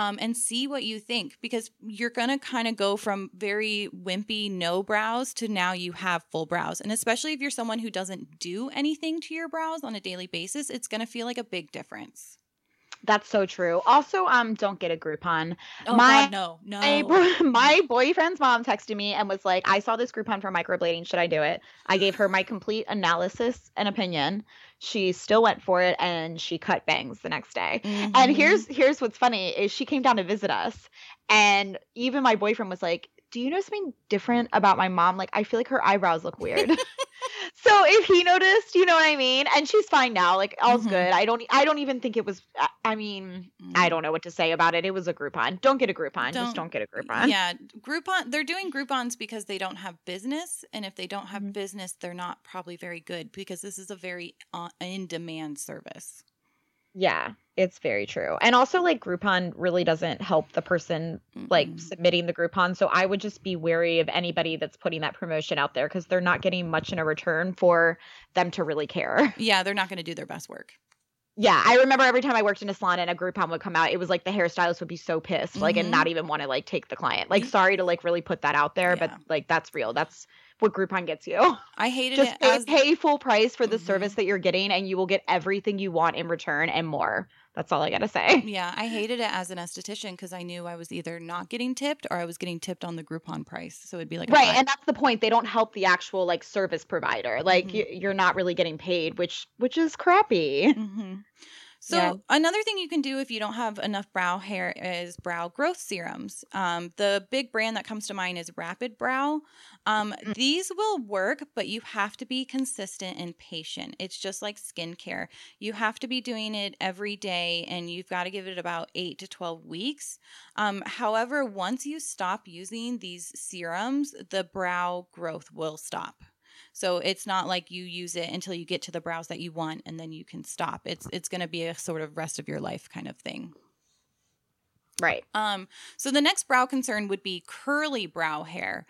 And see what you think, because you're going to kind of go from very wimpy no brows to now you have full brows. And especially if you're someone who doesn't do anything to your brows on a daily basis, it's going to feel like a big difference. That's so true. Also, don't get a Groupon. Oh, God, no. My boyfriend's mom texted me and was like, I saw this Groupon for microblading. Should I do it? I gave her my complete analysis and opinion. She still went for it, and she cut bangs the next day. And here's what's funny is she came down to visit us, and even my boyfriend was like, do you know something different about my mom? Like, I feel like her eyebrows look weird. So if he noticed, you know what I mean? And she's fine now. Like, all's good. I don't even think it was, I mean, I don't know what to say about it. It was a Groupon. Don't get a Groupon. Just don't get a Groupon. Yeah. Groupon, they're doing Groupons because they don't have business. And if they don't have business, they're not probably very good, because this is a very in-demand service. Yeah, it's very true. And also, like, Groupon really doesn't help the person, like, submitting the Groupon. So I would just be wary of anybody that's putting that promotion out there, because they're not getting much in a return for them to really care. Yeah, they're not going to do their best work. Yeah, I remember every time I worked in a salon and a Groupon would come out, it was like the hairstylist would be so pissed, like, and not even want to, like, take the client. Like, sorry to, like, really put that out there, but, like, that's real. That's what Groupon gets you. I hated just it. Just pay full price for the service that you're getting, and you will get everything you want in return and more. That's all I got to say. Yeah, I hated it as an esthetician, because I knew I was either not getting tipped or I was getting tipped on the Groupon price. So it'd be like, right. And that's the point. They don't help the actual, like, service provider. Like, you're not really getting paid, which is crappy. So another thing you can do if you don't have enough brow hair is brow growth serums. The big brand that comes to mind is Rapid Brow. These will work, but you have to be consistent and patient. It's just like skincare. You have to be doing it every day, and you've got to give it about 8 to 12 weeks. However, once you stop using these serums, the brow growth will stop. So it's not like you use it until you get to the brows that you want, and then you can stop. It's going to be a sort of rest of your life kind of thing. Right. So the next brow concern would be curly brow hair.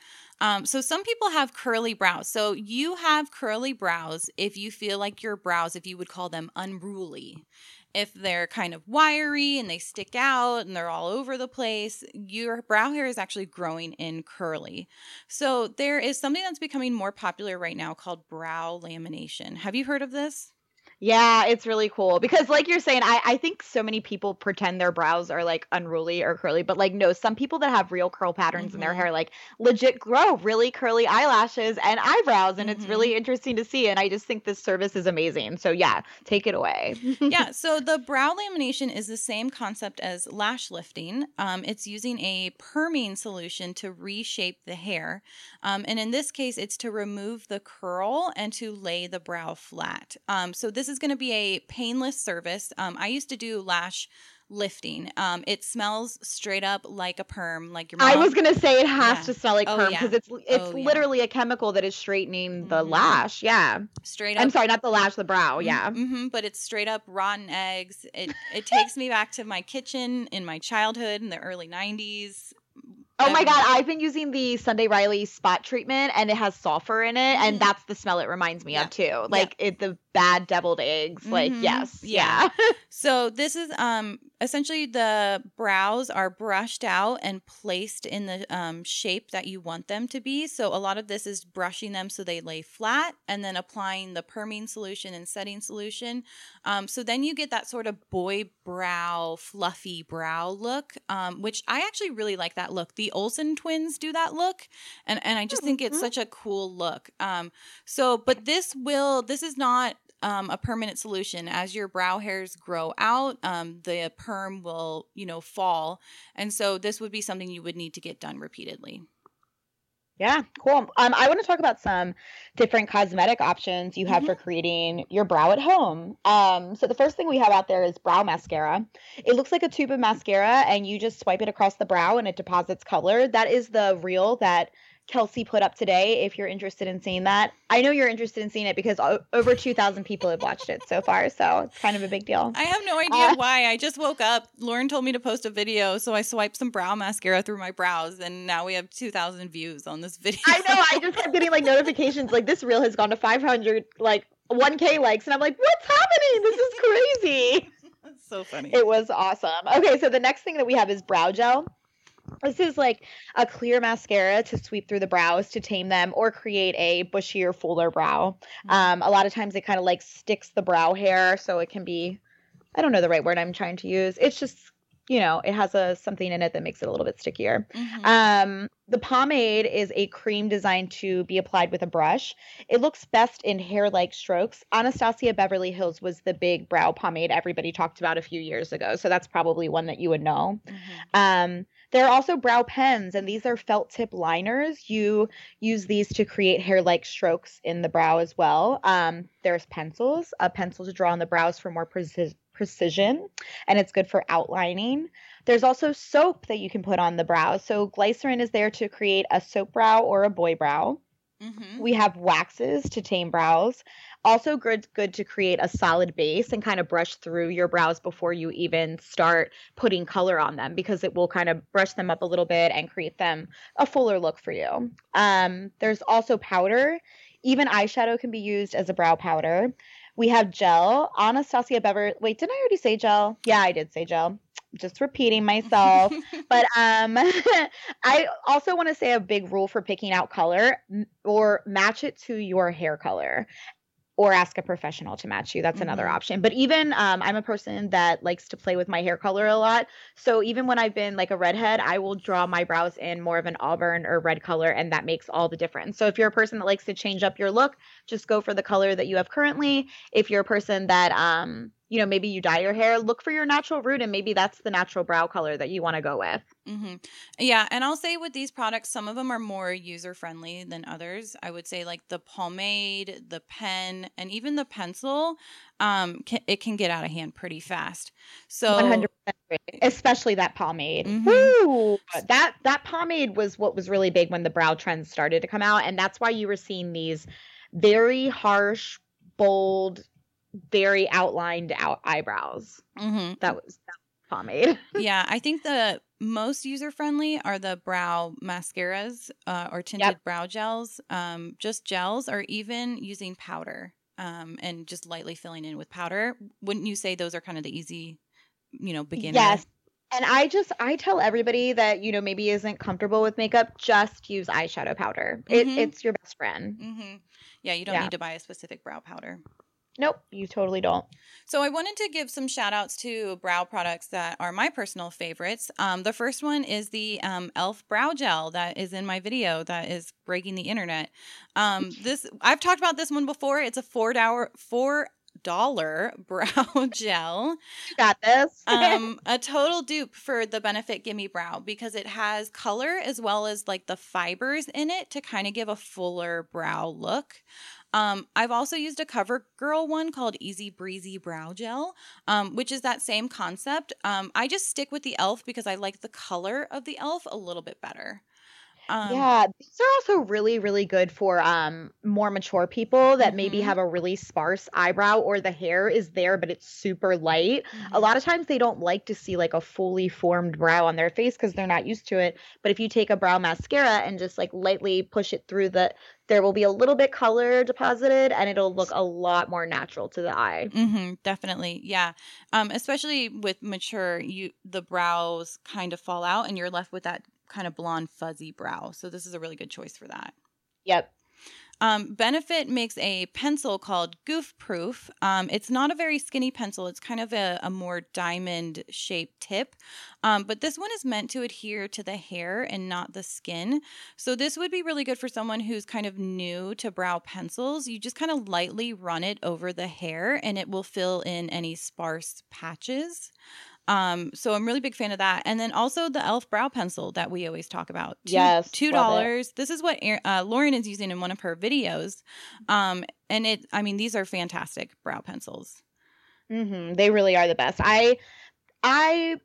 So some people have curly brows. So you have curly brows if you feel like your brows, if you would call them unruly. If they're kind of wiry and they stick out and they're all over the place, your brow hair is actually growing in curly. So there is something that's becoming more popular right now called brow lamination. Have you heard of this? Yeah, it's really cool because like you're saying, I think so many people pretend their brows are like unruly or curly, but like, no, some people that have real curl patterns in their hair, like legit grow really curly eyelashes and eyebrows. And it's really interesting to see. And I just think this service is amazing. So yeah, take it away. Yeah. So the brow lamination is the same concept as lash lifting. It's using a perming solution to reshape the hair. And in this case, it's to remove the curl and to lay the brow flat. So this is going to be a painless service. I used to do lash lifting. It smells straight up like a perm, like your mom. I was going to say it has to smell like perm because it's literally a chemical that is straightening the lash. Yeah. Straight up. I'm sorry, not the lash, the brow. Yeah. But it's straight up rotten eggs. It takes me back to my kitchen in my childhood in the early 90s. Oh my God, I've been using the Sunday Riley spot treatment and it has sulfur in it and that's the smell it reminds me of too. Like the bad deviled eggs, like yes. Yeah. So this is essentially the brows are brushed out and placed in the shape that you want them to be. So a lot of this is brushing them so they lay flat and then applying the perming solution and setting solution. So then you get that sort of boy brow, fluffy brow look, which I actually really like that look. The Olsen twins do that look, and I just think it's such a cool look. This is not a permanent solution. As your brow hairs grow out, the perm will, fall. And so this would be something you would need to get done repeatedly. Yeah, cool. I want to talk about some different cosmetic options you have for creating your brow at home. So the first thing we have out there is brow mascara. It looks like a tube of mascara and you just swipe it across the brow and it deposits color. That is the reel that Kelsey put up today, if you're interested in seeing that. I know you're interested in seeing it because over 2,000 people have watched it so far, so it's kind of a big deal. I have no idea why. I just woke up. Lauren told me to post a video, so I swiped some brow mascara through my brows, and now we have 2,000 views on this video. I know. I just kept getting, notifications. This reel has gone to 500, 1K likes, and I'm like, what's happening? This is crazy. That's so funny. It was awesome. Okay, so the next thing that we have is brow gel. This is a clear mascara to sweep through the brows to tame them or create a bushier, fuller brow. A lot of times it kind of sticks the brow hair. So it can be, I don't know the right word I'm trying to use. It's just, it has something in it that makes it a little bit stickier. The pomade is a cream designed to be applied with a brush. It looks best in hair-like strokes. Anastasia Beverly Hills was the big brow pomade everybody talked about a few years ago. So that's probably one that you would know. There are also brow pens, and these are felt tip liners. You use these to create hair-like strokes in the brow as well. There's pencils, a pencil to draw on the brows for more precision, and it's good for outlining. There's also soap that you can put on the brow. So glycerin is there to create a soap brow or a boy brow. We have waxes to tame brows. Also good to create a solid base and kind of brush through your brows before you even start putting color on them because it will kind of brush them up a little bit and create them a fuller look for you. There's also powder. Even eyeshadow can be used as a brow powder. We have gel. Anastasia Beverly. Wait, didn't I already say gel? Yeah, I did say gel. Just repeating myself. But I also want to say a big rule for picking out color or match it to your hair color. Or ask a professional to match you. That's another option. But even I'm a person that likes to play with my hair color a lot. So even when I've been a redhead, I will draw my brows in more of an auburn or red color. And that makes all the difference. So if you're a person that likes to change up your look, just go for the color that you have currently. If you're a person that, maybe you dye your hair, look for your natural root. And maybe that's the natural brow color that you want to go with. Yeah, and I'll say with these products, some of them are more user-friendly than others. I would say the pomade, the pen, and even the pencil, it can get out of hand pretty fast. So 100%, especially that pomade. Woo! That pomade was what was really big when the brow trends started to come out, and that's why you were seeing these very harsh, bold, very outlined eyebrows. That was pomade. Yeah, I think the most user-friendly are the brow mascaras or tinted brow gels, just gels, or even using powder and just lightly filling in with powder. Wouldn't you say those are kind of the easy, beginner? Yes. And I tell everybody that, maybe isn't comfortable with makeup, just use eyeshadow powder. It's your best friend. Yeah, you don't need to buy a specific brow powder. Nope, you totally don't. So I wanted to give some shout outs to brow products that are my personal favorites. The first one is the e.l.f. brow gel that is in my video that is breaking the internet. I've talked about this one before. It's a $4 brow gel. You got this. A total dupe for the Benefit Gimme Brow because it has color as well as like the fibers in it to kind of give a fuller brow look. I've also used a CoverGirl one called Easy Breezy Brow Gel, which is that same concept. I just stick with the e.l.f. because I like the color of the e.l.f. a little bit better. Yeah, these are also really, really good for more mature people that maybe have a really sparse eyebrow or the hair is there, but it's super light. A lot of times they don't like to see like a fully formed brow on their face because they're not used to it. But if you take a brow mascara and just like lightly push it through there will be a little bit color deposited and it'll look a lot more natural to the eye. Mm-hmm, definitely. Yeah. Especially with mature, the brows kind of fall out and you're left with that kind of blonde fuzzy brow. So this is a really good choice for that. Yep. Benefit makes a pencil called Goof Proof. It's not a very skinny pencil. It's kind of a more diamond shaped tip. But this one is meant to adhere to the hair and not the skin. So this would be really good for someone who's kind of new to brow pencils. You just kind of lightly run it over the hair and it will fill in any sparse patches. So I'm really big fan of that. And then also the e.l.f. brow pencil that we always talk about. Yes. $2. This is what Lauren is using in one of her videos. These are fantastic brow pencils. Mm-hmm. They really are the best. I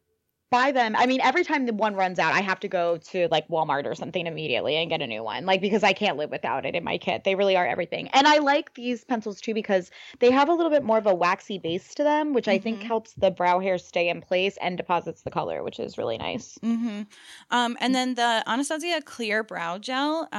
buy them. I mean, every time the one runs out, I have to go to like Walmart or something immediately and get a new one, like, because I can't live without it in my kit. They really are everything. And I like these pencils too, because they have a little bit more of a waxy base to them, which I think helps the brow hair stay in place and deposits the color, which is really nice. Mm-hmm. And then the Anastasia Clear Brow Gel.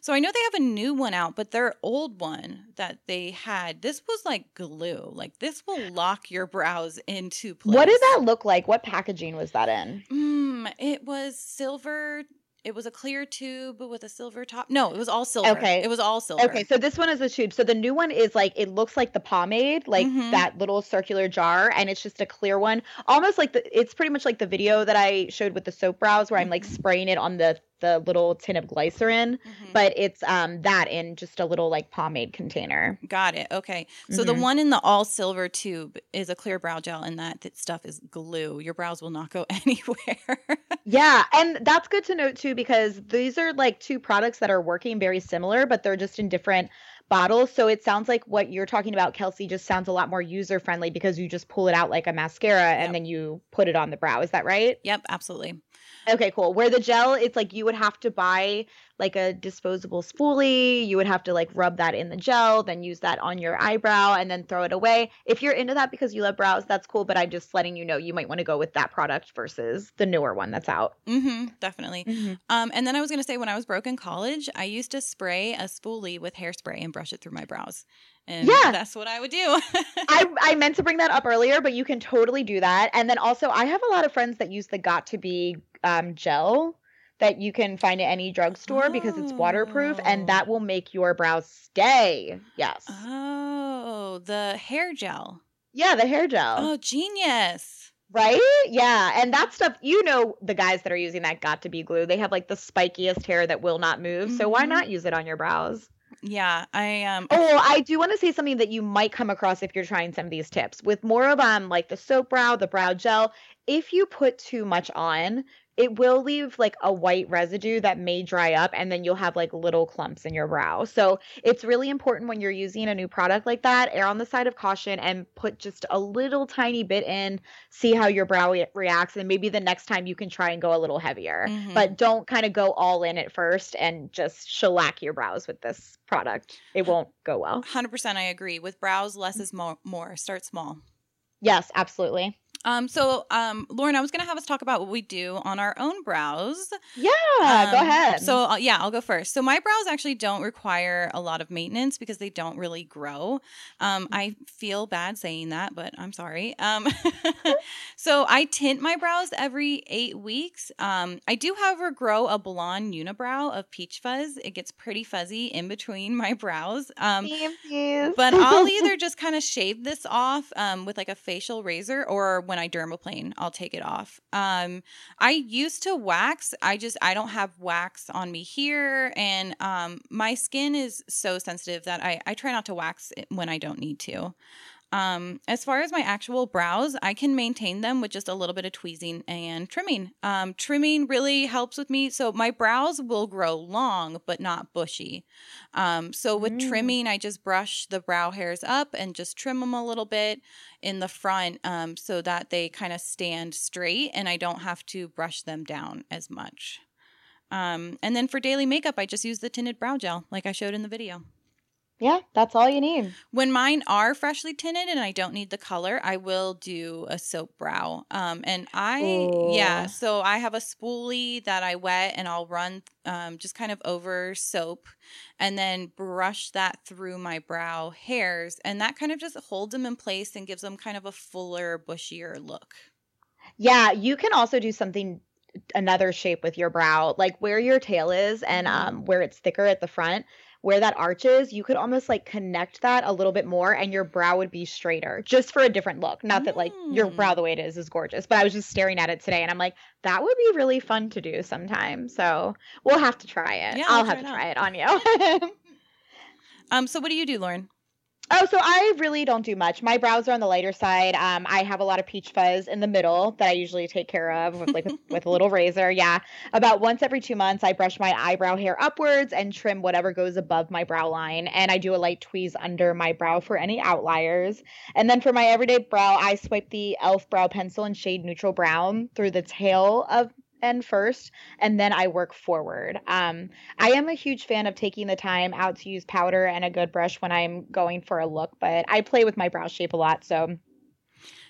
So I know they have a new one out, but their old one that they had, this was like glue. Like this will lock your brows into place. What did that look like? What packaging was that in? It was silver. It was a clear tube with a silver top. No, it was all silver. Okay. It was all silver. Okay, so this one is a tube. So the new one is like, it looks like the pomade, like that little circular jar, and it's just a clear one. Almost like it's pretty much like the video that I showed with the soap brows where I'm like spraying it on the little tin of glycerin, but it's that in just a little like pomade container. Got it. Okay. So the one in the all silver tube is a clear brow gel and that stuff is glue. Your brows will not go anywhere. Yeah. And that's good to note too, because these are like two products that are working very similar, but they're just in different bottles. So it sounds like what you're talking about, Kelsey, just sounds a lot more user-friendly because you just pull it out like a mascara and then you put it on the brow. Is that right? Yep. Absolutely. Okay, cool. Where the gel, it's like you would have to buy like a disposable spoolie. You would have to like rub that in the gel, then use that on your eyebrow and then throw it away. If you're into that because you love brows, that's cool. But I'm just letting you know you might want to go with that product versus the newer one that's out. Mm-hmm, definitely. Mm-hmm. And then I was going to say when I was broke in college, I used to spray a spoolie with hairspray and brush it through my brows. And that's what I would do. I meant to bring that up earlier, but you can totally do that. And then also I have a lot of friends that use the Got to Be gel that you can find at any drugstore because it's waterproof and that will make your brows stay. Yes. Oh, the hair gel. Yeah, the hair gel. Oh, genius. Right? Yeah. And that stuff, the guys that are using that Got to Be glue, they have like the spikiest hair that will not move. So why not use it on your brows? Yeah, I do want to say something that you might come across if you're trying some of these tips with more of like the soap brow, the brow gel. If you put too much on, it will leave like a white residue that may dry up and then you'll have like little clumps in your brow. So it's really important when you're using a new product like that, err on the side of caution and put just a little tiny bit in, see how your brow reacts. And maybe the next time you can try and go a little heavier, but don't kind of go all in at first and just shellac your brows with this product. It won't go well. 100%. I agree. With brows, less is more. Start small. Yes, absolutely. Lauren, I was going to have us talk about what we do on our own brows. Yeah, go ahead. So, I'll go first. So my brows actually don't require a lot of maintenance because they don't really grow. I feel bad saying that, but I'm sorry. So I tint my brows every 8 weeks. I do, however, grow a blonde unibrow of peach fuzz. It gets pretty fuzzy in between my brows. But I'll either just kind of shave this off with like a facial razor, or when I dermaplane, I'll take it off. I used to wax. I don't have wax on me here. And my skin is so sensitive that I try not to wax when I don't need to. As far as my actual brows, I can maintain them with just a little bit of tweezing and trimming. Trimming really helps with me. So my brows will grow long, but not bushy. So with trimming, I just brush the brow hairs up and just trim them a little bit in the front, so that they kind of stand straight and I don't have to brush them down as much. And then for daily makeup, I just use the tinted brow gel like I showed in the video. Yeah, that's all you need. When mine are freshly tinted and I don't need the color, I will do a soap brow. So I have a spoolie that I wet and I'll run just kind of over soap and then brush that through my brow hairs. And that kind of just holds them in place and gives them kind of a fuller, bushier look. Yeah, you can also do something another shape with your brow, like where your tail is and where it's thicker at the front. Where that arch is, you could almost like connect that a little bit more and your brow would be straighter, just for a different look. Not that like your brow the way it is gorgeous, but I was just staring at it today and I'm like, that would be really fun to do sometime. So we'll have to try it. Yeah, I'll have to try it on you. So what do you do, Lauren? Oh, so I really don't do much. My brows are on the lighter side. I have a lot of peach fuzz in the middle that I usually take care of with a little razor. Yeah. About once every 2 months, I brush my eyebrow hair upwards and trim whatever goes above my brow line. And I do a light tweeze under my brow for any outliers. And then for my everyday brow, I swipe the e.l.f. brow pencil in shade neutral brown through the tail of end first, and then I work forward. I am a huge fan of taking the time out to use powder and a good brush when I'm going for a look, but I play with my brow shape a lot, so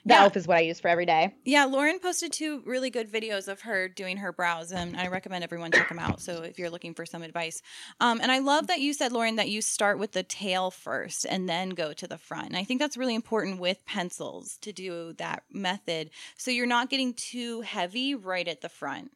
the e.l.f. is what I use for every day. Yeah, Lauren posted 2 really good videos of her doing her brows, and I recommend everyone check them out, so if you're looking for some advice. And I love that you said, Lauren, that you start with the tail first and then go to the front. And I think that's really important with pencils to do that method, so you're not getting too heavy right at the front.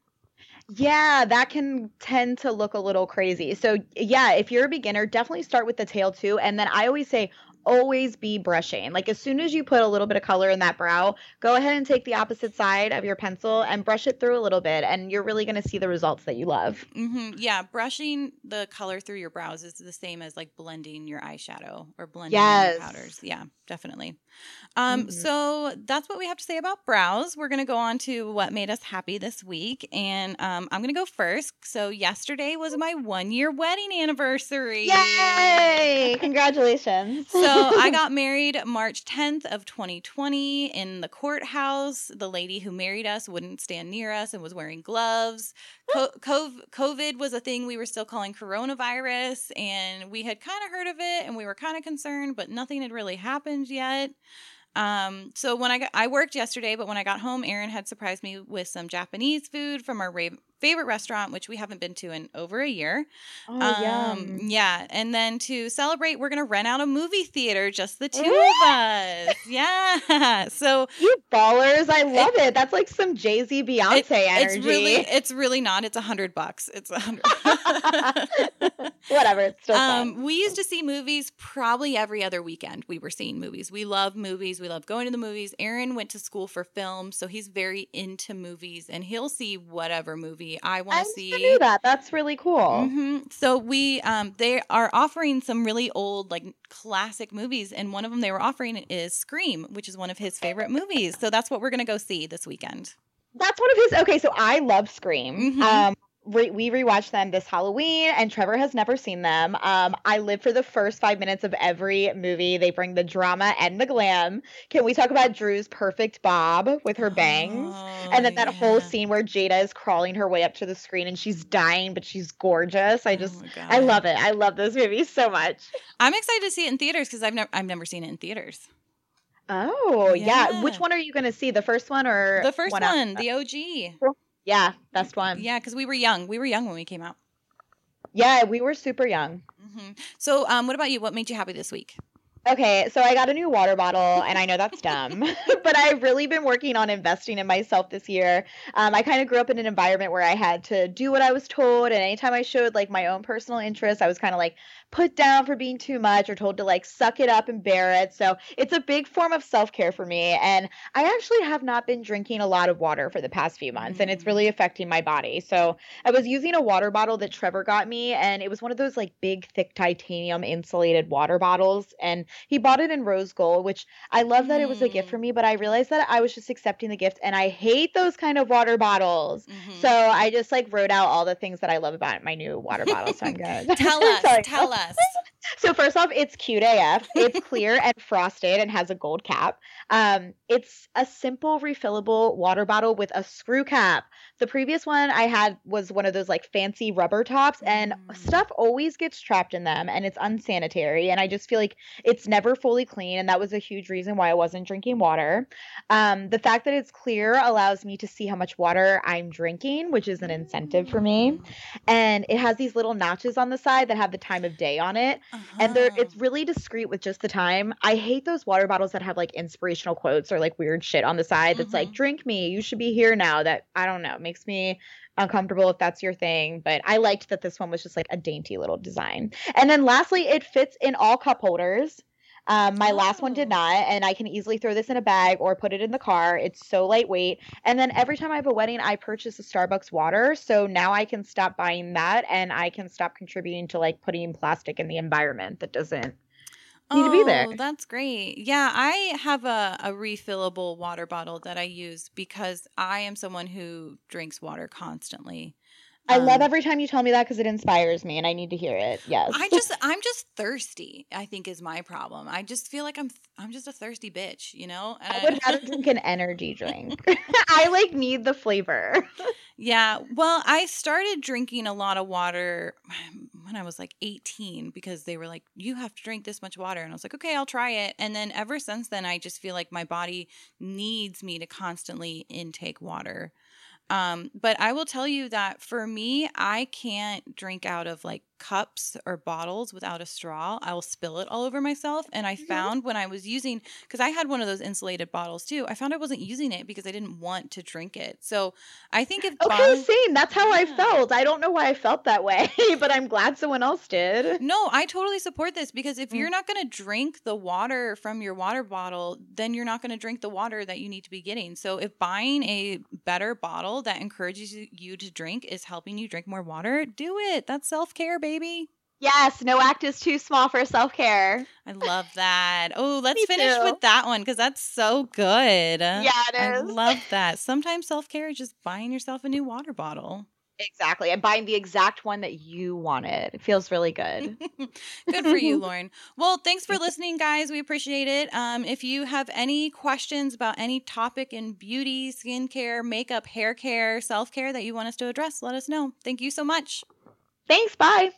Yeah, that can tend to look a little crazy. So yeah, if you're a beginner, definitely start with the tail too. And then I always say, always be brushing. Like as soon as you put a little bit of color in that brow, go ahead and take the opposite side of your pencil and brush it through a little bit, and you're really going to see the results that you love. Mm-hmm. Yeah, brushing the color through your brows is the same as like blending your eyeshadow or blending your powders. Yeah, definitely. So that's what we have to say about brows. We're going to go on to what made us happy this week, and I'm going to go first. So yesterday was my 1-year wedding anniversary. Yay! Congratulations. So I got married March 10th of 2020 in the courthouse. The lady who married us wouldn't stand near us and was wearing gloves. COVID was a thing we were still calling coronavirus, and we had kind of heard of it and we were kind of concerned, but nothing had really happened yet. So when I worked yesterday, but when I got home, Aaron had surprised me with some Japanese food from our favorite restaurant, which we haven't been to in over a year. Yeah. And then to celebrate, we're going to rent out a movie theater, just the two of us. Yeah. So you ballers. I love it. That's like some Jay-Z Beyonce energy. It's really not. It's $100. It's $100. Whatever. It's still fun. We used to see movies probably every other weekend. We were seeing movies. We love movies. We love going to the movies. Aaron went to school for film, so he's very into movies, and he'll see whatever movie I want to see. I knew that. That's really cool. Mm-hmm. So we, they are offering some really old, like classic movies, and one of them they were offering is Scream, which is one of his favorite movies. So that's what we're going to go see this weekend. That's one of his. Okay, so I love Scream. Mm-hmm. We rewatched them this Halloween, and Trevor has never seen them. I live for the first 5 minutes of every movie. They bring the drama and the glam. Can we talk about Drew's perfect bob with her bangs? Oh, and then that whole scene where Jada is crawling her way up to the screen and she's dying, but she's gorgeous. I love it. I love those movies so much. I'm excited to see it in theaters because I've never seen it in theaters. Oh, yeah. Which one are you going to see? The first one or the first one, the OG? Yeah, best one. Yeah, because we were young. We were young when we came out. Yeah, we were super young. Mm-hmm. So what about you? What made you happy this week? Okay, so I got a new water bottle, and I know that's dumb, but I've really been working on investing in myself this year. I kind of grew up in an environment where I had to do what I was told, and anytime I showed, like, my own personal interests, I was kind of, like, put down for being too much or told to, like, suck it up and bear it. So it's a big form of self-care for me, and I actually have not been drinking a lot of water for the past few months, and it's really affecting my body. So I was using a water bottle that Trevor got me, and it was one of those, like, big, thick titanium insulated water bottles, and he bought it in rose gold, which I love that it was a gift for me, but I realized that I was just accepting the gift, and I hate those kind of water bottles. Mm-hmm. So I just, like, wrote out all the things that I love about my new water bottle. So I'm good. Tell us. So first off, it's cute AF. It's clear and frosted and has a gold cap. It's a simple refillable water bottle with a screw cap. The previous one I had was one of those, like, fancy rubber tops, and stuff always gets trapped in them, and it's unsanitary, and I just feel like it's never fully clean, and that was a huge reason why I wasn't drinking water. The fact that it's clear allows me to see how much water I'm drinking, which is an incentive for me, and it has these little notches on the side that have the time of day on it, and it's really discreet with just the time. I hate those water bottles that have, like, inspirational quotes or, like, weird shit on the side that's like, drink me, you should be here now, that, I don't know, makes me uncomfortable if that's your thing, but I liked that this one was just, like, a dainty little design. And then lastly, it fits in all cup holders. My last one did not, and I can easily throw this in a bag or put it in the car. It's so lightweight. And then every time I have a wedding, I purchase a Starbucks water, so now I can stop buying that, and I can stop contributing to, like, putting plastic in the environment that doesn't need to be there. Oh, that's great. Yeah, I have a refillable water bottle that I use because I am someone who drinks water constantly. I love every time you tell me that because it inspires me and I need to hear it. Yes. I'm just thirsty, I think, is my problem. I just feel like I'm just a thirsty bitch, you know? And I would rather drink an energy drink. I, like, need the flavor. Yeah. Well, I started drinking a lot of water when I was, like, 18 because they were like, you have to drink this much water. And I was like, okay, I'll try it. And then ever since then, I just feel like my body needs me to constantly intake water. But I will tell you that for me, I can't drink out of, like, cups or bottles without a straw. I will spill it all over myself. And I found when I was using, because I had one of those insulated bottles too, I found I wasn't using it because I didn't want to drink it. So I think if same. That's how I felt. I don't know why I felt that way, but I'm glad someone else did. No, I totally support this because if you're not going to drink the water from your water bottle, then you're not going to drink the water that you need to be getting. So if buying a better bottle that encourages you to drink is helping you drink more water, do it. That's self-care, baby. Yes, no act is too small for self-care. I love that. Oh, let's finish with that one because that's so good. Yeah, it is. I love that. Sometimes self-care is just buying yourself a new water bottle. Exactly. And buying the exact one that you wanted. It feels really good. Good for you, Lauren. Well, thanks for listening, guys. We appreciate it. If you have any questions about any topic in beauty, skincare, makeup, hair care, self-care that you want us to address, let us know. Thank you so much. Thanks. Bye.